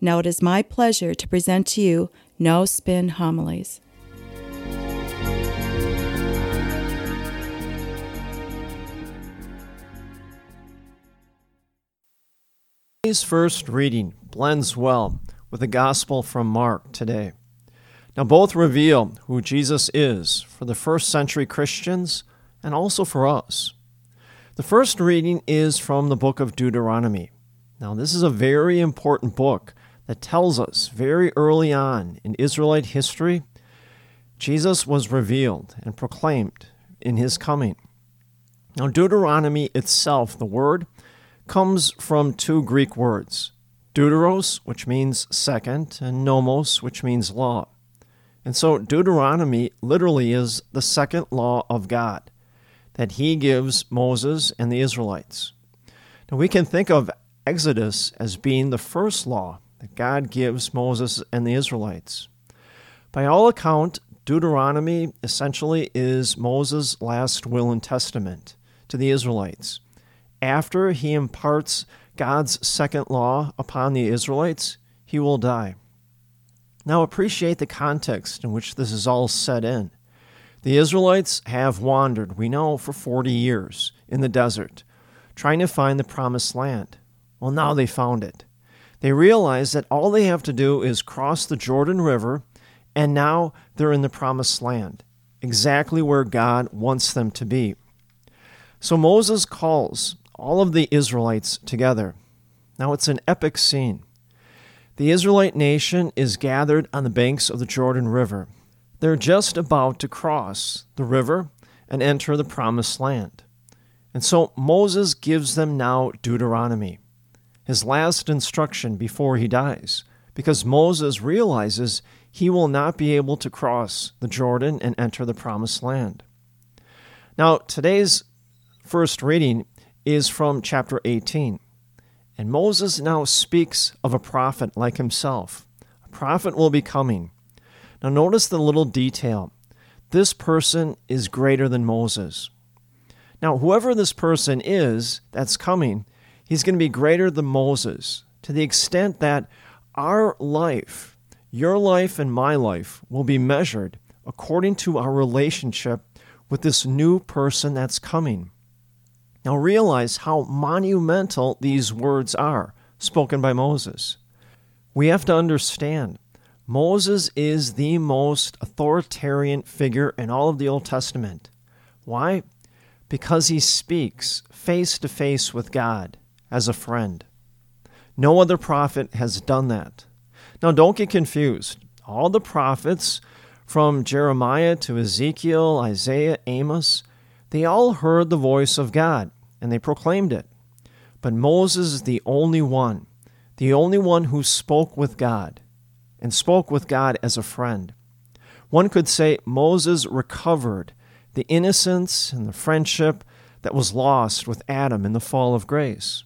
Now it is my pleasure to present to you No Spin Homilies. Today's first reading blends well with the Gospel from Mark today. Now both reveal who Jesus is for the first century Christians and also for us. The first reading is from the book of Deuteronomy. Now, this is a very important book that tells us very early on in Israelite history, Jesus was revealed and proclaimed in his coming. Now, Deuteronomy itself, the word, comes from two Greek words, deuteros, which means second, and nomos, which means law. And so Deuteronomy literally is the second law of God that he gives Moses and the Israelites. Now, we can think of Exodus as being the first law that God gives Moses and the Israelites. By all account, Deuteronomy essentially is Moses' last will and testament to the Israelites. After he imparts God's second law upon the Israelites, he will die. Now appreciate the context in which this is all set in. The Israelites have wandered, we know, for 40 years in the desert, trying to find the Promised Land. Well, now they found it. They realize that all they have to do is cross the Jordan River, and now they're in the Promised Land, exactly where God wants them to be. So Moses calls all of the Israelites together. Now it's an epic scene. The Israelite nation is gathered on the banks of the Jordan River. They're just about to cross the river and enter the Promised Land. And so Moses gives them now Deuteronomy, his last instruction before he dies, because Moses realizes he will not be able to cross the Jordan and enter the Promised Land. Now, today's first reading is from chapter 18, and Moses now speaks of a prophet like himself. A prophet will be coming. Now, notice the little detail. This person is greater than Moses. Now, whoever this person is that's coming, he's going to be greater than Moses to the extent that our life, your life and my life, will be measured according to our relationship with this new person that's coming. Now realize how monumental these words are spoken by Moses. We have to understand Moses is the most authoritarian figure in all of the Old Testament. Why? Because he speaks face to face with God as a friend. No other prophet has done that. Now, don't get confused. All the prophets, from Jeremiah to Ezekiel, Isaiah, Amos, they all heard the voice of God, and they proclaimed it. But Moses is the only one who spoke with God, and spoke with God as a friend. One could say Moses recovered the innocence and the friendship that was lost with Adam in the fall of grace.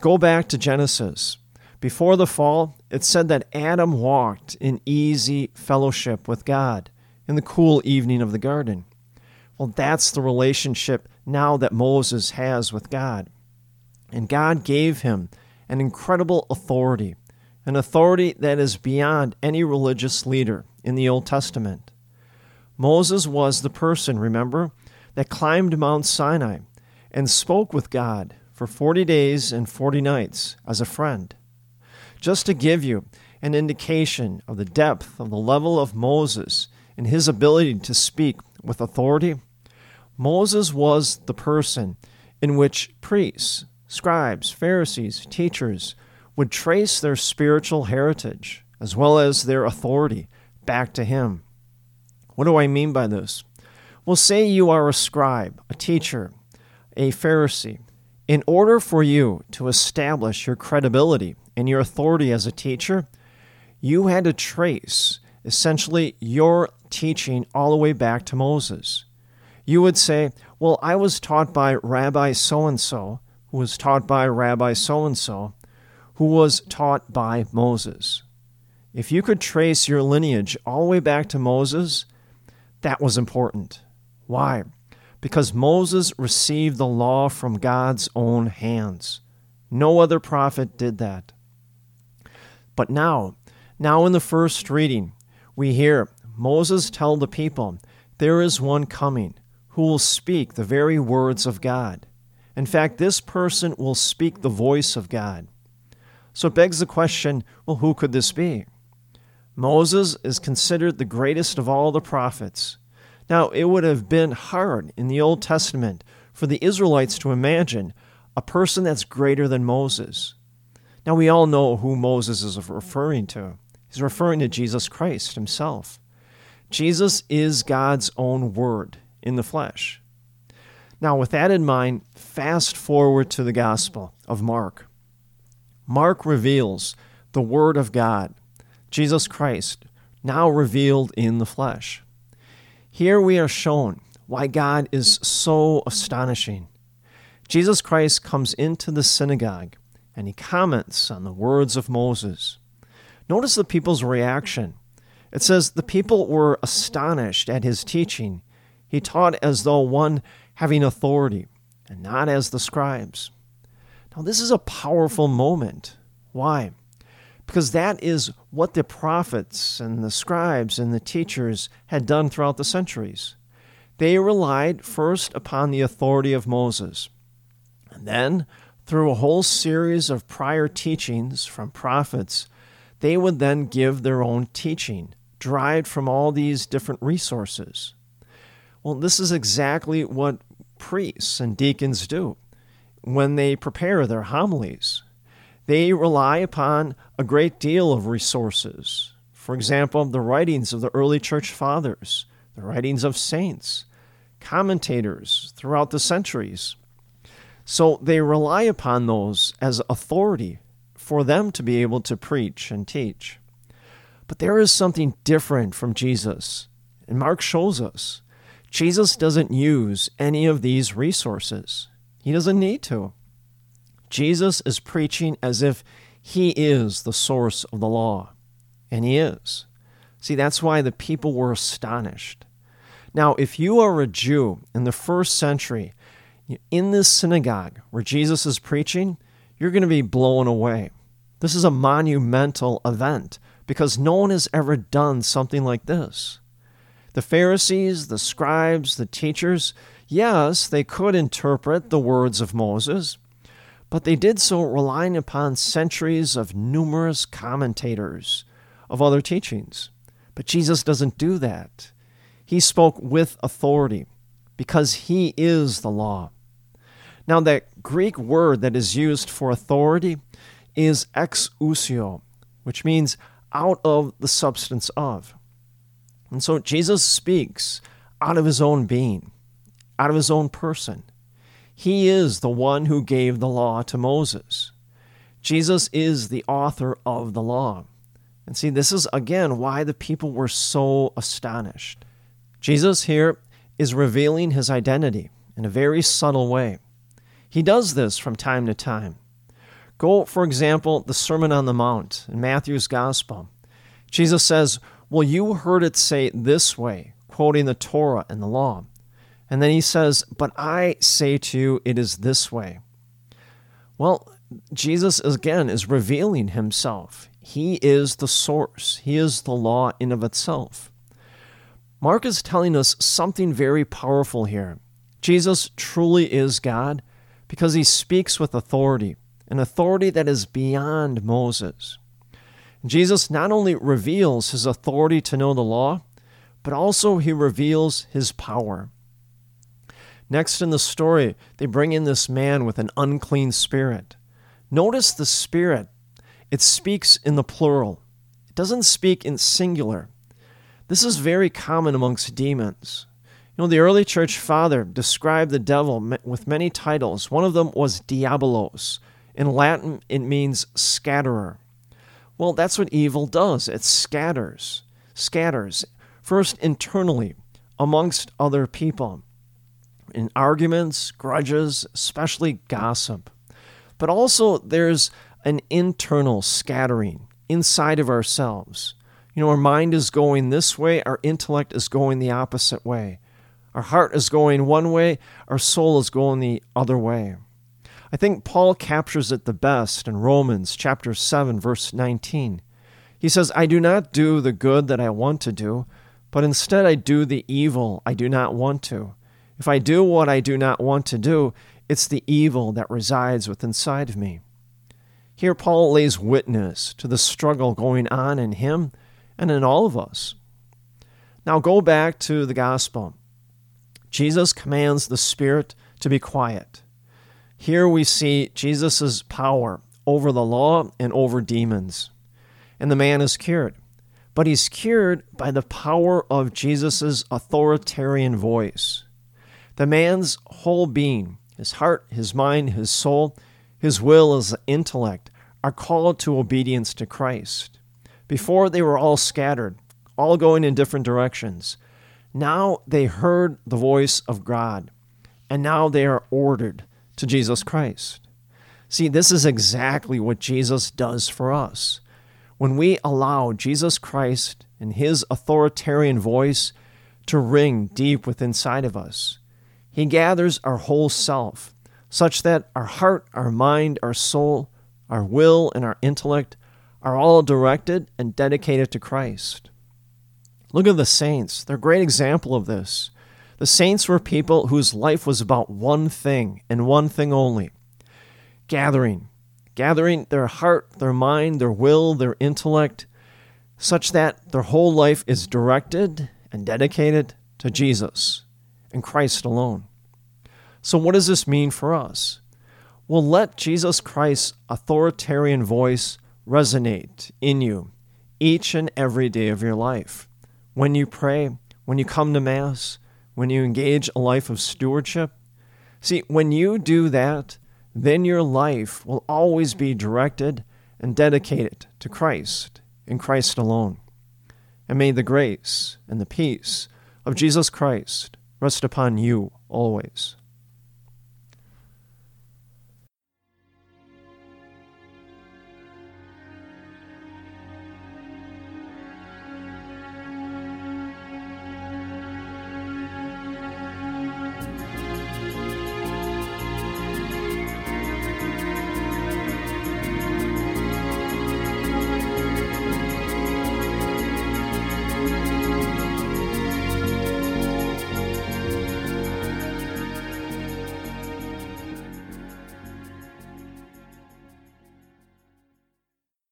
Go back to Genesis. Before the fall, it said that Adam walked in easy fellowship with God in the cool evening of the garden. Well, that's the relationship now that Moses has with God. And God gave him an incredible authority, an authority that is beyond any religious leader in the Old Testament. Moses was the person, remember, that climbed Mount Sinai and spoke with God for 40 days and 40 nights as a friend. Just to give you an indication of the depth of the level of Moses and his ability to speak with authority, Moses was the person in which priests, scribes, Pharisees, teachers would trace their spiritual heritage as well as their authority back to him. What do I mean by this? Well, say you are a scribe, a teacher, a Pharisee. In order for you to establish your credibility and your authority as a teacher, you had to trace essentially your teaching all the way back to Moses. You would say, well, I was taught by Rabbi so-and-so, who was taught by Rabbi so-and-so, who was taught by Moses. If you could trace your lineage all the way back to Moses, that was important. Why? Because Moses received the law from God's own hands. No other prophet did that. But now in the first reading, we hear Moses tell the people, there is one coming who will speak the very words of God. In fact, this person will speak the voice of God. So it begs the question, well, who could this be? Moses is considered the greatest of all the prophets. Now, it would have been hard in the Old Testament for the Israelites to imagine a person that's greater than Moses. Now, we all know who Moses is referring to. He's referring to Jesus Christ himself. Jesus is God's own word in the flesh. Now, with that in mind, fast forward to the Gospel of Mark. Mark reveals the Word of God, Jesus Christ, now revealed in the flesh. Here we are shown why God is so astonishing. Jesus Christ comes into the synagogue and he comments on the words of Moses. Notice the people's reaction. It says, the people were astonished at his teaching. He taught as though one having authority and not as the scribes. Now, this is a powerful moment. Why? Because that is what the prophets and the scribes and the teachers had done throughout the centuries. They relied first upon the authority of Moses. And then, through a whole series of prior teachings from prophets, they would then give their own teaching, derived from all these different resources. Well, this is exactly what priests and deacons do. When they prepare their homilies, they rely upon a great deal of resources. For example, the writings of the early church fathers, the writings of saints, commentators throughout the centuries. So they rely upon those as authority for them to be able to preach and teach. But there is something different from Jesus, and Mark shows us. Jesus doesn't use any of these resources. He doesn't need to. Jesus is preaching as if he is the source of the law, and he is. See, that's why the people were astonished. Now, if you are a Jew in the first century, in this synagogue where Jesus is preaching, you're going to be blown away. This is a monumental event because no one has ever done something like this. The Pharisees, the scribes, the teachers, yes, they could interpret the words of Moses, but they did so relying upon centuries of numerous commentators of other teachings. But Jesus doesn't do that. He spoke with authority because he is the law. Now, that Greek word that is used for authority is exousio, which means out of the substance of. And so Jesus speaks out of his own being, out of his own person. He is the one who gave the law to Moses. Jesus is the author of the law. And see, this is again why the people were so astonished. Jesus here is revealing his identity in a very subtle way. He does this from time to time. Go, for example, the Sermon on the Mount in Matthew's Gospel. Jesus says, well, you heard it say this way, quoting the Torah and the law. And then he says, but I say to you, it is this way. Well, Jesus, again, is revealing himself. He is the source. He is the law in of itself. Mark is telling us something very powerful here. Jesus truly is God because he speaks with authority, an authority that is beyond Moses. Jesus not only reveals his authority to know the law, but also he reveals his power. Next in the story, they bring in this man with an unclean spirit. Notice the spirit. It speaks in the plural. It doesn't speak in singular. This is very common amongst demons. You know, the early church father described the devil with many titles. One of them was Diabolos. In Latin, it means scatterer. Well, that's what evil does. It scatters. Scatters. First, internally, amongst other people, in arguments, grudges, especially gossip. But also, there's an internal scattering inside of ourselves. You know, our mind is going this way, our intellect is going the opposite way. Our heart is going one way, our soul is going the other way. I think Paul captures it the best in Romans chapter 7, verse 19. He says, "I do not do the good that I want to do, but instead I do the evil I do not want to. If I do what I do not want to do, it's the evil that resides within inside of me." Here Paul lays witness to the struggle going on in him and in all of us. Now go back to the gospel. Jesus commands the Spirit to be quiet. Here we see Jesus' power over the law and over demons. And the man is cured. But he's cured by the power of Jesus' authoritarian voice. The man's whole being, his heart, his mind, his soul, his will, his intellect, are called to obedience to Christ. Before, they were all scattered, all going in different directions. Now they heard the voice of God, and now they are ordered to Jesus Christ. See, this is exactly what Jesus does for us. When we allow Jesus Christ and his authoritarian voice to ring deep within inside of us, he gathers our whole self, such that our heart, our mind, our soul, our will, and our intellect are all directed and dedicated to Christ. Look at the saints. They're a great example of this. The saints were people whose life was about one thing and one thing only. Gathering. Gathering their heart, their mind, their will, their intellect, such that their whole life is directed and dedicated to Jesus and Christ alone. So what does this mean for us? Well, let Jesus Christ's authoritarian voice resonate in you each and every day of your life. When you pray, when you come to Mass, when you engage a life of stewardship. See, when you do that, then your life will always be directed and dedicated to Christ and Christ alone. And may the grace and the peace of Jesus Christ rest upon you always.